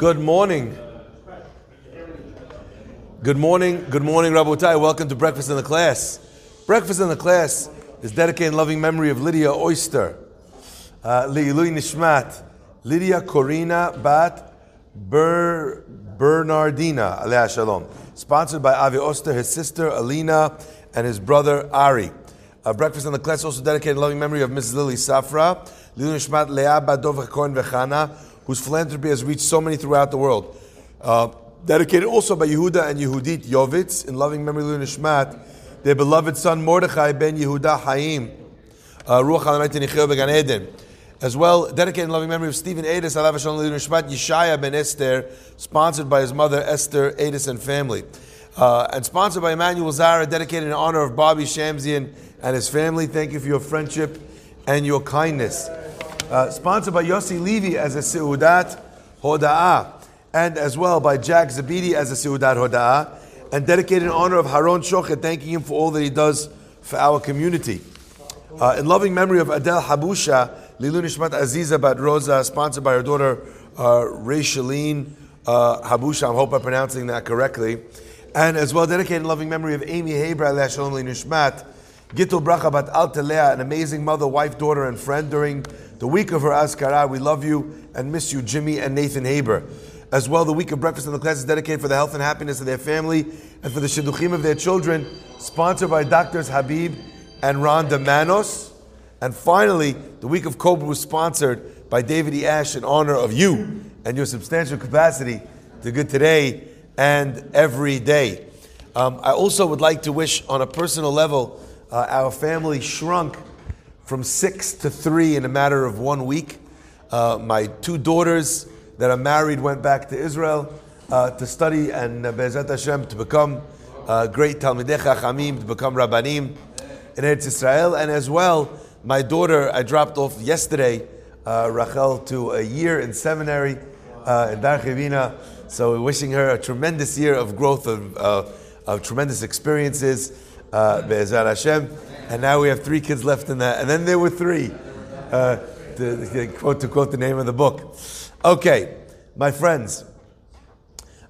Good morning. Good morning. Good morning, Rabbotai. Welcome to Breakfast in the Class. Breakfast in the Class is dedicated in loving memory of Lydia Oyster. Le'ilui Nishmat. Lydia Corina Bat Ber- Bernardina, Alea Shalom. Sponsored by Avi Oster, his sister Alina, and his brother Ari. Breakfast in the Class also dedicated in loving memory of Mrs. Lily Safra. Le'ilui Nishmat Leah Bat Dovach Cohen ve'Khana, whose philanthropy has reached so many throughout the world. Dedicated also by Yehuda and Yehudit Yovitz, in loving memory of Nishmat, their beloved son Mordechai ben Yehuda Haim, Ruach Alamaytin Yicheo Began Eden. As well, dedicated in loving memory of Stephen Ades, Alav Hashem Lilun Nishmat, Yeshaya ben Esther, sponsored by his mother Esther Ades and family. And sponsored by Emmanuel Zara, dedicated in honor of Bobby Shamsian and his family. Thank you for your friendship and your kindness. Sponsored by Yossi Levy as a Seudat Hoda'ah. And as well by Jack Zabidi as a Seudat Hoda'ah, and dedicated in honor of Haron Shochet, thanking him for all that he does for our community. In loving memory of Adele Habusha, Lilu Nishmat Aziza Bat-Rosa, sponsored by her daughter Racheline Habusha, I hope I'm pronouncing that correctly. And as well, dedicated in loving memory of Amy Hebra, Alea Shalom Li Nishmat, Gitol bracha bat Alte Leah, an amazing mother, wife, daughter, and friend during the week of her Azkara. We love you and miss you, Jimmy and Nathan Haber. As well, the week of Breakfast in the Class is dedicated for the health and happiness of their family and for the shidduchim of their children, sponsored by Doctors Habib and Rhonda Manos. And finally, the week of Cobra was sponsored by David E. Ash in honor of you and your substantial capacity to good today and every day. I also would like to wish on a personal level, our family shrunk from 6 to 3 in a matter of 1 week. My 2 daughters that are married went back to Israel to study and Be'ezrat Hashem to become great Talmidei Chachamim, to become Rabbanim in Eretz Israel. And as well, my daughter I dropped off yesterday, Rachel, to a year in seminary in Dar Chivina. So we're wishing her a tremendous year of growth, of tremendous experiences, Be'ezrat Hashem. And now we have 3 kids left in that. And then there were 3, to quote the name of the book. Okay, my friends,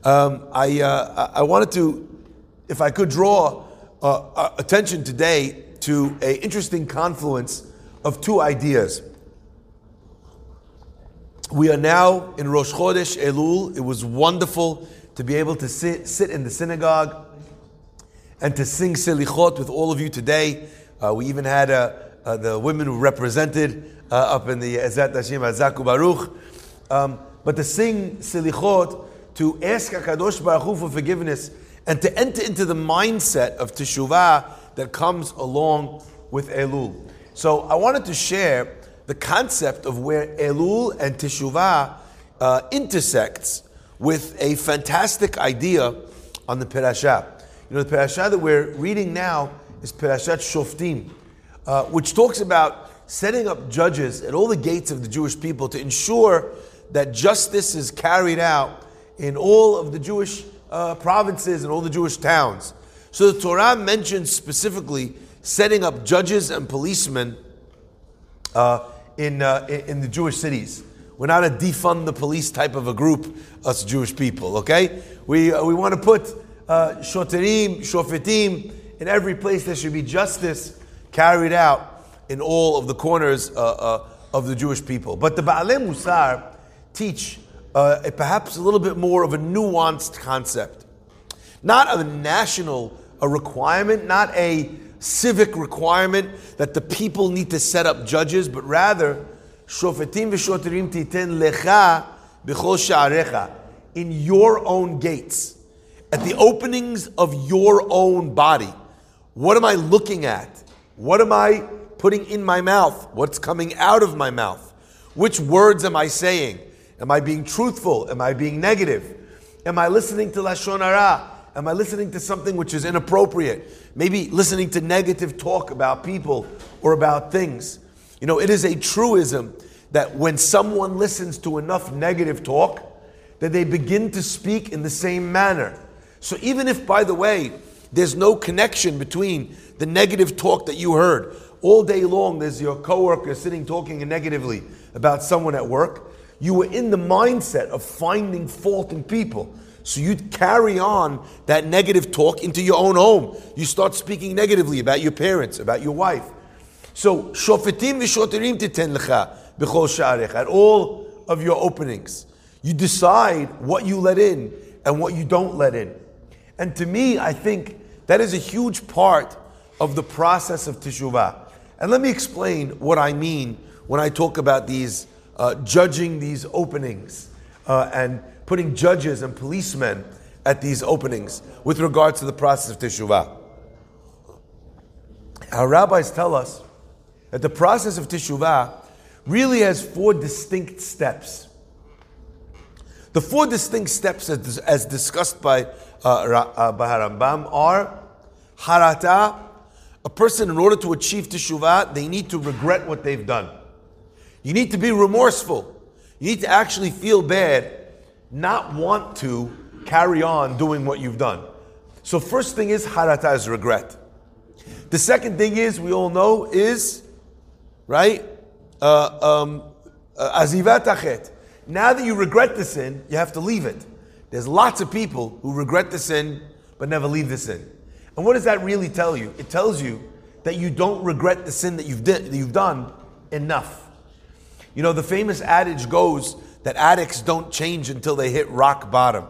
I wanted to, if I could, draw attention today to an interesting confluence of 2 ideas. We are now in Rosh Chodesh Elul. It was wonderful to be able to sit in the synagogue and to sing Selichot with all of you today. We even had the women who represented up in the Ezrat Hashem Hazaku Baruch. But to sing Selichot, to ask HaKadosh Baruch Hu for forgiveness, and to enter into the mindset of Teshuvah that comes along with Elul. So I wanted to share the concept of where Elul and Teshuvah intersects with a fantastic idea on the Perashah. You know, the Perashah that we're reading now is Perashat Shoftim, which talks about setting up judges at all the gates of the Jewish people to ensure that justice is carried out in all of the Jewish provinces and all the Jewish towns. So the Torah mentions specifically setting up judges and policemen in the Jewish cities. We're not a defund the police type of a group, us Jewish people, okay? We want to put shoterim, shofetim, in every place there should be justice carried out in all of the corners of the Jewish people. But the Baalei Musar teach perhaps a little bit more of a nuanced concept. Not a national requirement, not a civic requirement that the people need to set up judges, but rather, Shofetim v'shoterim titen lecha b'chol sha'arecha, in your own gates, at the openings of your own body. What am I looking at? What am I putting in my mouth? What's coming out of my mouth? Which words am I saying? Am I being truthful? Am I being negative? Am I listening to Lashon Hara? Am I listening to something which is inappropriate? Maybe listening to negative talk about people or about things. You know, it is a truism that when someone listens to enough negative talk, that they begin to speak in the same manner. So even if, by the way, there's no connection between the negative talk that you heard, all day long there's your coworker sitting talking negatively about someone at work, you were in the mindset of finding fault in people. So you'd carry on that negative talk into your own home. You start speaking negatively about your parents, about your wife. So, shofetim v'shoterim titen lecha b'chol sha'arech, at all of your openings. You decide what you let in and what you don't let in. And to me, I think that is a huge part of the process of teshuvah. And let me explain what I mean when I talk about these, judging these openings and putting judges and policemen at these openings with regards to the process of teshuvah. Our rabbis tell us that the process of teshuvah really has four distinct steps. The four distinct steps as discussed by HaRambam are harata. A person, in order to achieve teshuvah, they need to regret what they've done. You need to be remorseful. You need to actually feel bad, not want to carry on doing what you've done. So first thing is harata, is regret. The second thing is, we all know, is, right? Azivat hachet. Now that you regret the sin, you have to leave it. There's lots of people who regret the sin but never leave the sin. And what does that really tell you? It tells you that you don't regret the sin that you've done enough. You know, the famous adage goes that addicts don't change until they hit rock bottom.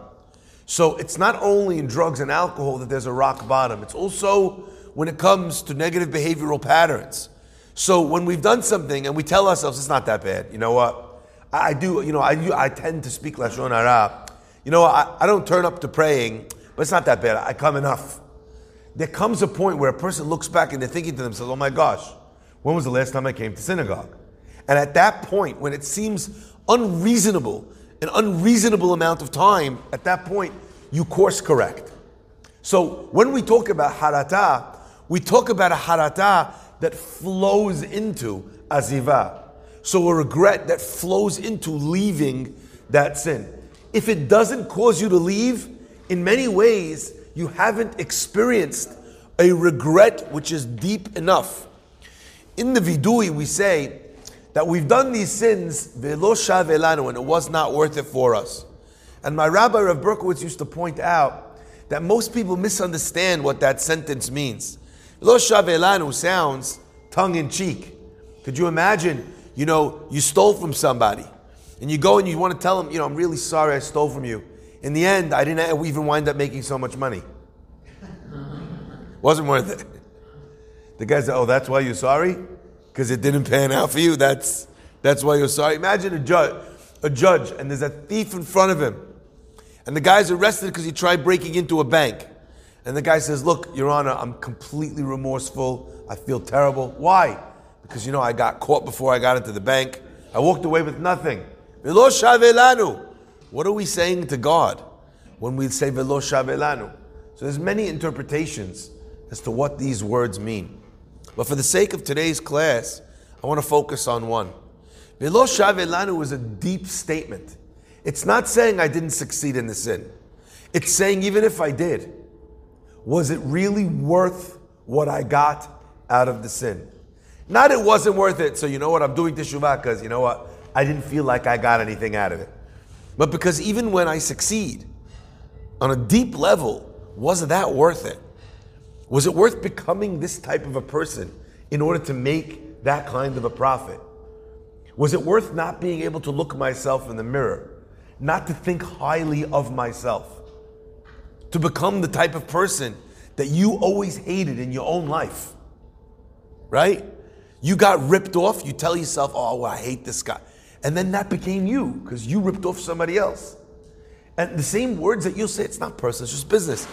So it's not only in drugs and alcohol that there's a rock bottom. It's also when it comes to negative behavioral patterns. So when we've done something and we tell ourselves, it's not that bad, you know what? I tend to speak Lashon Hara. You know, I don't turn up to praying, but it's not that bad. I come enough. There comes a point where a person looks back and they're thinking to themselves, oh my gosh, when was the last time I came to synagogue? And at that point, when it seems unreasonable, an unreasonable amount of time, at that point, you course correct. So when we talk about harata, we talk about a harata that flows into azivah. So a regret that flows into leaving that sin. If it doesn't cause you to leave, in many ways, you haven't experienced a regret which is deep enough. In the vidui, we say that we've done these sins, velo shavelanu, and it was not worth it for us. And my rabbi, Rav Berkowitz, used to point out that most people misunderstand what that sentence means. Velo shavelanu sounds tongue-in-cheek. Could you imagine, you know, you stole from somebody, and you go and you want to tell them, you know, I'm really sorry I stole from you. In the end, I didn't even wind up making so much money. Wasn't worth it. The guy said, oh, that's why you're sorry? Because it didn't pan out for you? That's why you're sorry? Imagine a judge, and there's a thief in front of him. And the guy's arrested because he tried breaking into a bank. And the guy says, look, Your Honor, I'm completely remorseful. I feel terrible. Why? Because, you know, I got caught before I got into the bank. I walked away with nothing. Velo shavelanu. What are we saying to God when we say velo shavelanu? So there's many interpretations as to what these words mean. But for the sake of today's class, I want to focus on one. Velo shavelanu is a deep statement. It's not saying I didn't succeed in the sin. It's saying even if I did, was it really worth what I got out of the sin? Not it wasn't worth it, so you know what, I'm doing teshuvah because you know what, I didn't feel like I got anything out of it. But because even when I succeed, on a deep level, wasn't that worth it? Was it worth becoming this type of a person in order to make that kind of a profit? Was it worth not being able to look myself in the mirror? Not to think highly of myself? To become the type of person that you always hated in your own life? Right? You got ripped off, you tell yourself, oh, well, I hate this guy. And then that became you, because you ripped off somebody else. And the same words that you'll say, it's not personal, it's just business.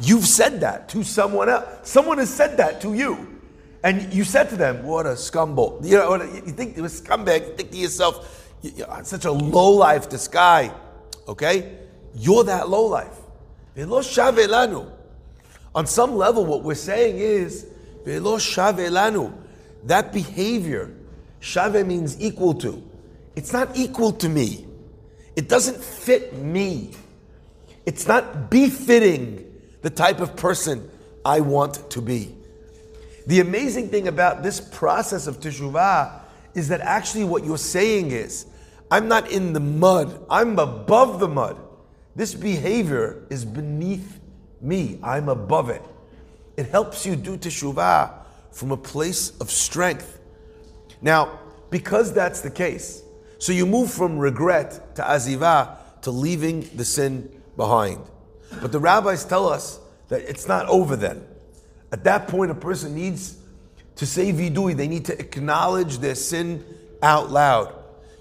You've said that to someone else. Someone has said that to you. And you said to them, what a scumbag. You know, you think they were scumbag, you think to yourself, you're such a lowlife, this guy. Okay? You're that lowlife. Velo shavelanu. On some level, what we're saying is, velo shavelanu. That behavior, shave means equal to. It's not equal to me. It doesn't fit me. It's not befitting the type of person I want to be. The amazing thing about this process of teshuvah is that actually what you're saying is, I'm not in the mud. I'm above the mud. This behavior is beneath me. I'm above it. It helps you do teshuvah from a place of strength. Now, because that's the case, so you move from regret to azivah, to leaving the sin behind. But the rabbis tell us that it's not over then. At that point, a person needs to say vidui. They need to acknowledge their sin out loud.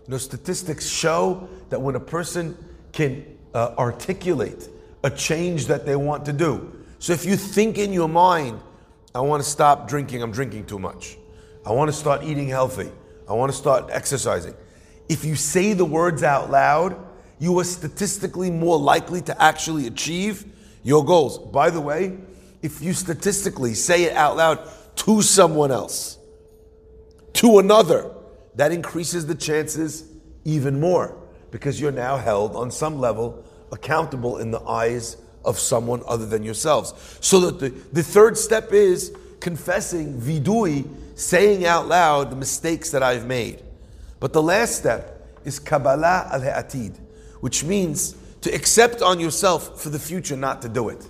You know, statistics show that when a person can articulate a change that they want to do. So if you think in your mind, I want to stop drinking, I'm drinking too much. I want to start eating healthy. I want to start exercising. If you say the words out loud, you are statistically more likely to actually achieve your goals. By the way, if you statistically say it out loud to someone else, to another, that increases the chances even more because you're now held on some level accountable in the eyes of someone other than yourselves. So that the third step is confessing, vidui, saying out loud the mistakes that I've made. But the last step is kabbalah al-ha'atid, which means to accept on yourself for the future not to do it.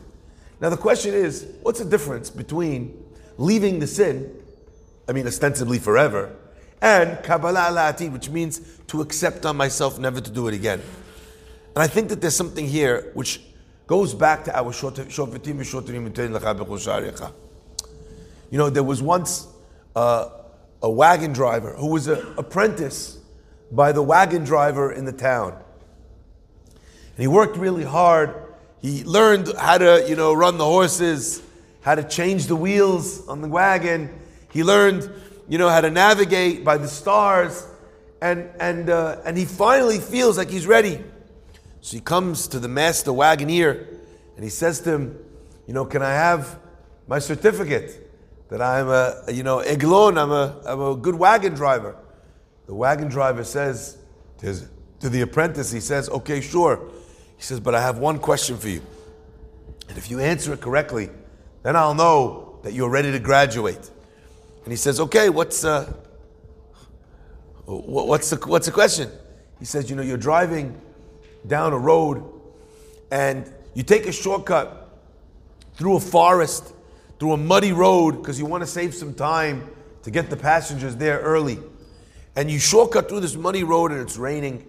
Now the question is, what's the difference between leaving the sin, I mean ostensibly forever, and Kabbalah al-Atid, which means to accept on myself never to do it again. And I think that there's something here which goes back to our Shoftim v'Shoftim Mitein L'cha B'Chol Sha'arecha. You know, there was once a wagon driver who was an apprentice by the wagon driver in the town. And he worked really hard. He learned how to, you know, run the horses, how to change the wheels on the wagon. He learned, you know, how to navigate by the stars. And he finally feels like he's ready. So he comes to the master wagoneer and he says to him, you know, can I have my certificate that I'm a, you know, eglon, I'm a good wagon driver? The wagon driver says to the apprentice, he says, okay, sure. He says, but I have one question for you. And if you answer it correctly, then I'll know that you're ready to graduate. And he says, okay, what's the question? He says, you know, you're driving down a road and you take a shortcut through a forest, through a muddy road, because you want to save some time to get the passengers there early. And you shortcut through this muddy road and it's raining.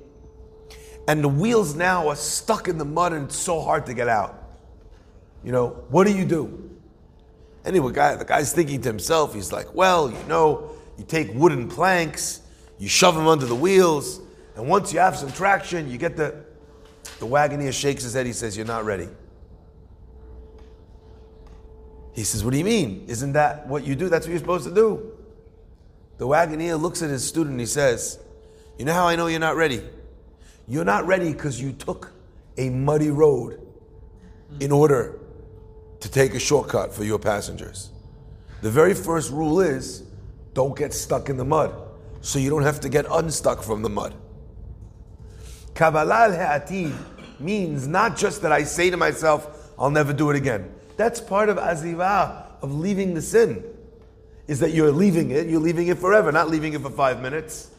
And the wheels now are stuck in the mud and it's so hard to get out. You know, what do you do? Anyway, the guy's thinking to himself, he's like, well, you know, you take wooden planks, you shove them under the wheels, and once you have some traction, you get the... The wagoneer shakes his head, he says, you're not ready. He says, what do you mean? Isn't that what you do? That's what you're supposed to do. The wagoneer looks at his student and he says, you know how I know you're not ready? You're not ready because you took a muddy road in order to take a shortcut for your passengers. The very first rule is don't get stuck in the mud so you don't have to get unstuck from the mud. Kabbalah al-Ha'atid means not just that I say to myself, I'll never do it again. That's part of azivah, of leaving the sin, is that you're leaving it forever, not leaving it for 5 minutes.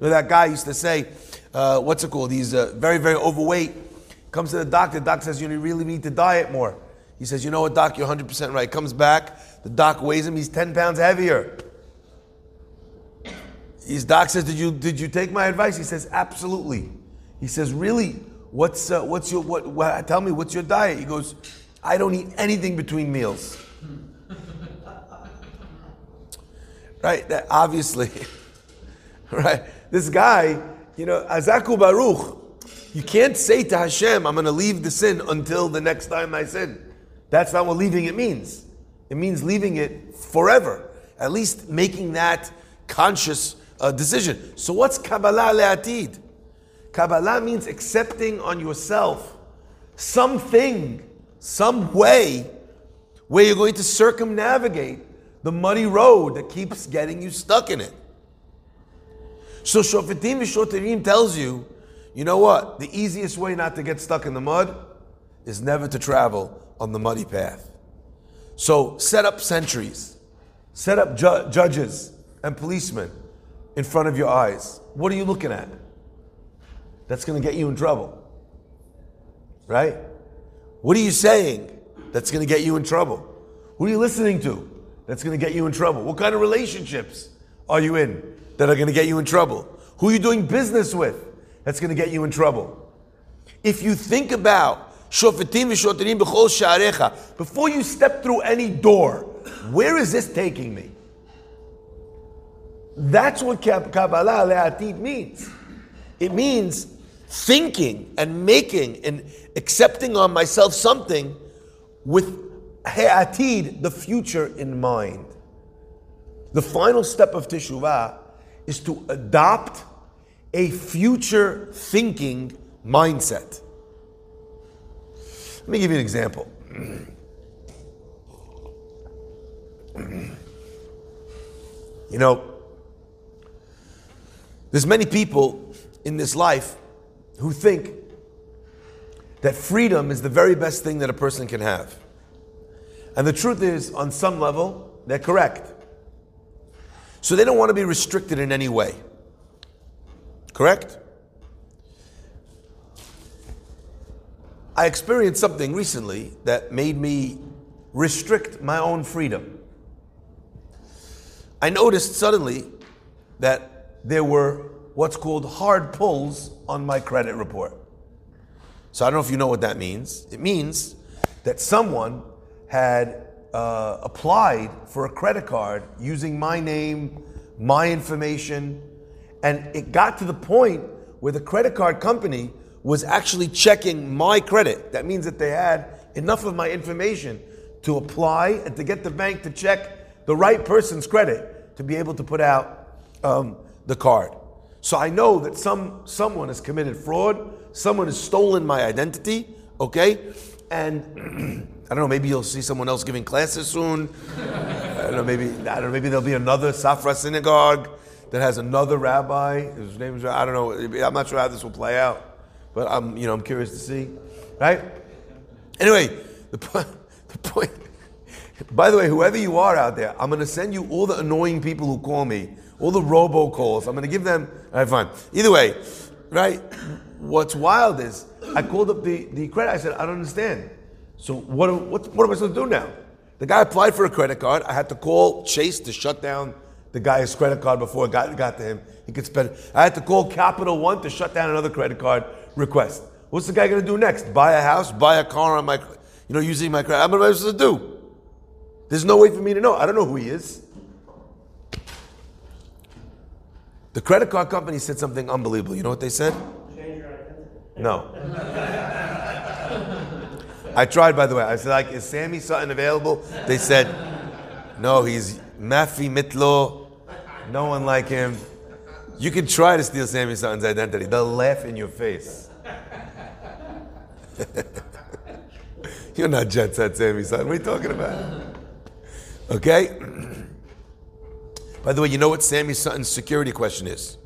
You know, that guy used to say, he's very, very overweight. Comes to the doc says, you really need to diet more. He says, you know what, doc, you're 100% right. Comes back, the doc weighs him, he's 10 pounds heavier. His doc says, did you take my advice? He says, absolutely. He says, really, tell me what's your diet? He goes, I don't eat anything between meals. Right, that obviously, right, this guy, you know, Azaku Baruch, you can't say to Hashem, I'm going to leave the sin until the next time I sin. That's not what leaving it means. It means leaving it forever, at least making that conscious decision. So what's Kabbalah le'atid? Kabbalah means accepting on yourself something, some way, where you're going to circumnavigate the muddy road that keeps getting you stuck in it. So Shoftim V'Shoftim tells you, you know what? The easiest way not to get stuck in the mud is never to travel on the muddy path. So set up sentries, set up judges and policemen in front of your eyes. What are you looking at? that's going to get you in trouble. Right? What are you saying that's going to get you in trouble? Who are you listening to that's going to get you in trouble? What kind of relationships are you in that are going to get you in trouble? Who are you doing business with that's going to get you in trouble? If you think about Shoftim v'Shoftim b'chol sha'arecha, before you step through any door, where is this taking me? That's what Kabbalah Le'atid means. It means thinking and making and accepting on myself something with He'atid, the future, in mind. The final step of Teshuvah is to adopt a future thinking mindset. Let me give you an example. You know, there's many people in this life who think that freedom is the very best thing that a person can have. And the truth is, on some level, they're correct. So they don't want to be restricted in any way. Correct? I experienced something recently that made me restrict my own freedom. I noticed suddenly that there were what's called hard pulls on my credit report. So I don't know if you know what that means. It means that someone had applied for a credit card using my name, my information, and it got to the point where the credit card company was actually checking my credit. That means that they had enough of my information to apply and to get the bank to check the right person's credit to be able to put out the card. So I know that someone has committed fraud, someone has stolen my identity, okay? And I don't know, maybe you'll see someone else giving classes soon. Maybe there'll be another Safra synagogue that has another rabbi. His name is, I don't know, I'm not sure how this will play out, but I'm curious to see, right? Anyway, the point, by the way, whoever you are out there, I'm going to send you all the annoying people who call me, all the robocalls. I'm going to give them, all right, fine. Either way, right? What's wild is, I called up the credit. I said, I don't understand. So what am I supposed to do now? The guy applied for a credit card. I had to call Chase to shut down the guy's credit card before it got to him. He could spend it. I had to call Capital One to shut down another credit card request. What's the guy going to do next? Buy a house, buy a car on my, using my credit. What am I supposed to do? There's no way for me to know. I don't know who he is. The credit card company said something unbelievable. You know what they said? Change your identity. No. I tried, by the way. I said, like, is Sammy Sutton available? They said, no, he's Maffey Mitlo. No one like him. You can try to steal Sammy Sutton's identity. They'll laugh in your face. You're not jet set, Sammy Sutton. What are you talking about? Okay? By the way, you know what Sammy Sutton's security question is?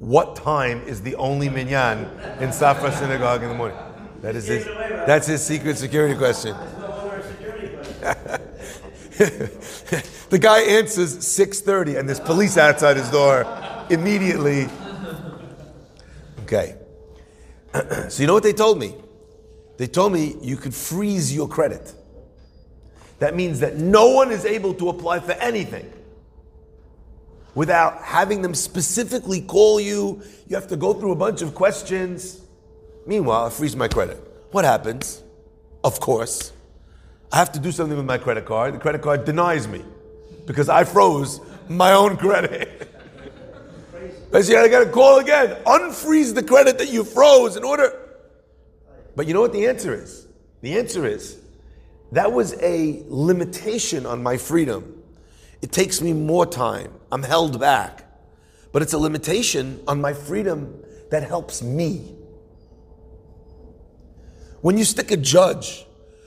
What time is the only minyan in Safra Synagogue in the morning? That's his secret security question. The guy answers 6:30 and there's police outside his door immediately. Okay. So you know what they told me? They told me you could freeze your credit. That means that no one is able to apply for anything without having them specifically call you. You have to go through a bunch of questions. Meanwhile, I freeze my credit. What happens? Of course, I have to do something with my credit card. The credit card denies me because I froze my own credit. I said, I got to call again. Unfreeze the credit that you froze in order. But you know what the answer is? The answer is, that was a limitation on my freedom. It takes me more time. I'm held back. But it's a limitation on my freedom that helps me. When you stick a judge,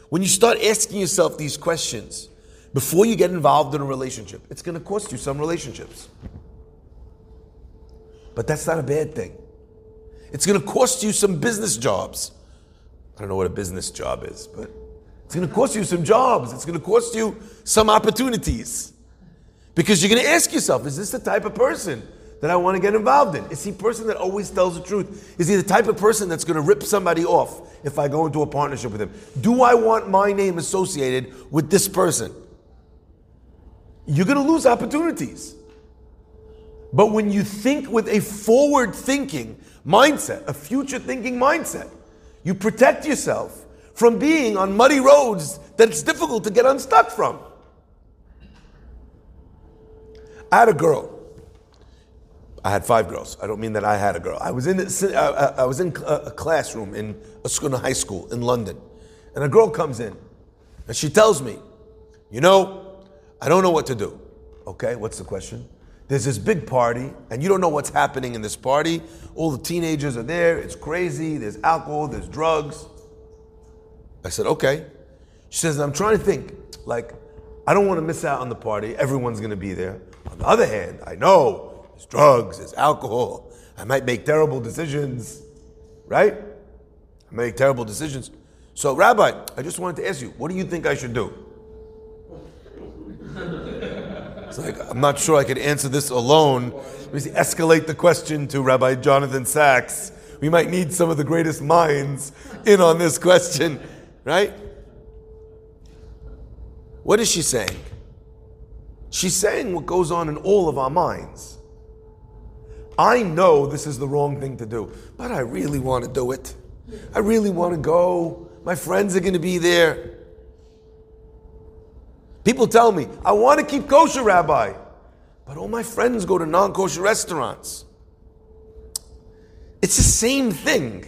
when you start asking yourself these questions, before you get involved in a relationship, it's going to cost you some relationships. But that's not a bad thing. It's going to cost you some business jobs. I don't know what a business job is, but it's going to cost you some jobs. It's going to cost you some opportunities. Because you're going to ask yourself, is this the type of person that I want to get involved in? Is he a person that always tells the truth? Is he the type of person that's going to rip somebody off if I go into a partnership with him? Do I want my name associated with this person? You're going to lose opportunities. But when you think with a forward-thinking mindset, a future-thinking mindset, you protect yourself from being on muddy roads that it's difficult to get unstuck from. I had a girl. I had 5 girls. I don't mean that I had a girl. I was in a classroom in Ascona High School in London, and a girl comes in, and she tells me, "You know, I don't know what to do." Okay, what's the question? There's this big party, and you don't know what's happening in this party. All the teenagers are there. It's crazy. There's alcohol. There's drugs. I said, okay. She says, I'm trying to think. Like, I don't want to miss out on the party. Everyone's going to be there. On the other hand, I know there's drugs, there's alcohol. I might make terrible decisions, right? I make terrible decisions. So, Rabbi, I just wanted to ask you, what do you think I should do? It's like, I'm not sure I could answer this alone. We escalate the question to Rabbi Jonathan Sachs. We might need some of the greatest minds in on this question, right? What is she saying? She's saying what goes on in all of our minds. I know this is the wrong thing to do, but I really want to do it. I really want to go. My friends are going to be there. People tell me, I want to keep kosher, Rabbi, but all my friends go to non-kosher restaurants. It's the same thing.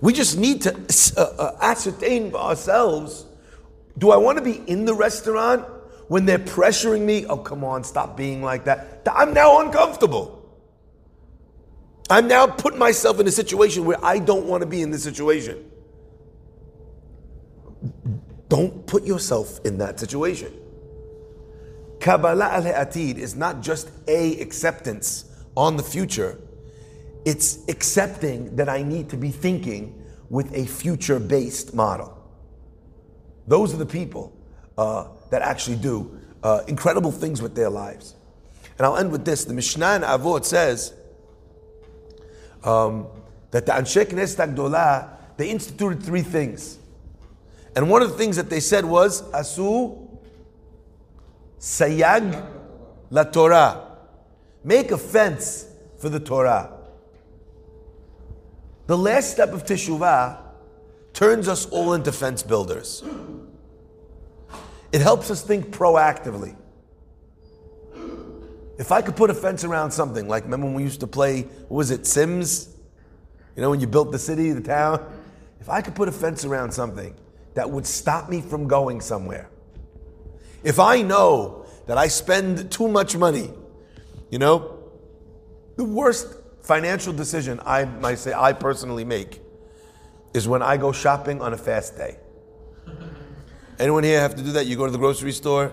We just need to ascertain for ourselves, do I want to be in the restaurant when they're pressuring me? Oh, come on, stop being like that. I'm now uncomfortable. I'm now putting myself in a situation where I don't want to be in this situation. Don't put yourself in that situation. Kabbalah al-Atid is not just a acceptance on the future. It's accepting that I need to be thinking with a future-based model. Those are the people that actually do incredible things with their lives. And I'll end with this. The Mishnah in Avot says that the Anshe Knesset HaGdolah, they instituted 3 things. And one of the things that they said was, Asu Sayag La Torah. Make a fence for the Torah. The last step of Teshuvah turns us all into fence builders. It helps us think proactively. If I could put a fence around something, like remember when we used to play, what was it, Sims? You know, when you built the city, the town? If I could put a fence around something that would stop me from going somewhere. If I know that I spend too much money, you know, the worst financial decision I personally make is when I go shopping on a fast day. Anyone here have to do that? You go to the grocery store,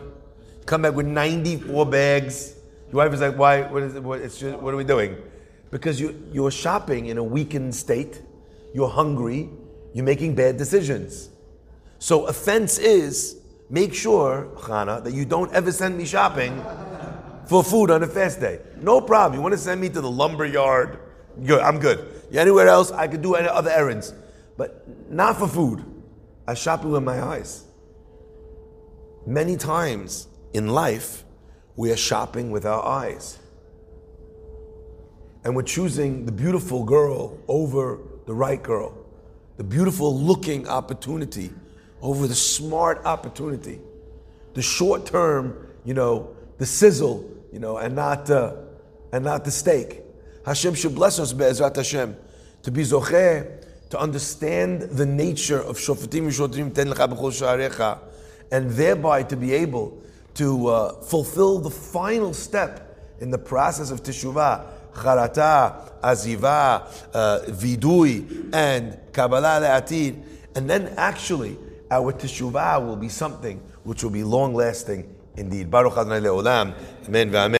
come back with 94 bags. Your wife is like, why? What is it? What are we doing? Because you're shopping in a weakened state. You're hungry. You're making bad decisions. So a fence is, make sure, Khana, that you don't ever send me shopping for food on a fast day. No problem. You want to send me to the lumber yard? Good, I'm good. Anywhere else, I could do any other errands. But not for food. I shop with my eyes. Many times in life, we are shopping with our eyes. And we're choosing the beautiful girl over the right girl. The beautiful looking opportunity over the smart opportunity, the short term, you know, the sizzle, you know, and not the steak. Hashem should bless us be'ezrat Hashem to be zocheh, to understand the nature of shoftim v'shotrim ten lecha b'chol sha'arecha, and thereby to be able to fulfill the final step in the process of teshuvah, charata, azivah, vidui, and kabbalah le'atid, and then actually our teshuvah will be something which will be long-lasting indeed. Baruch Adonai le'olam. Amen v'amen.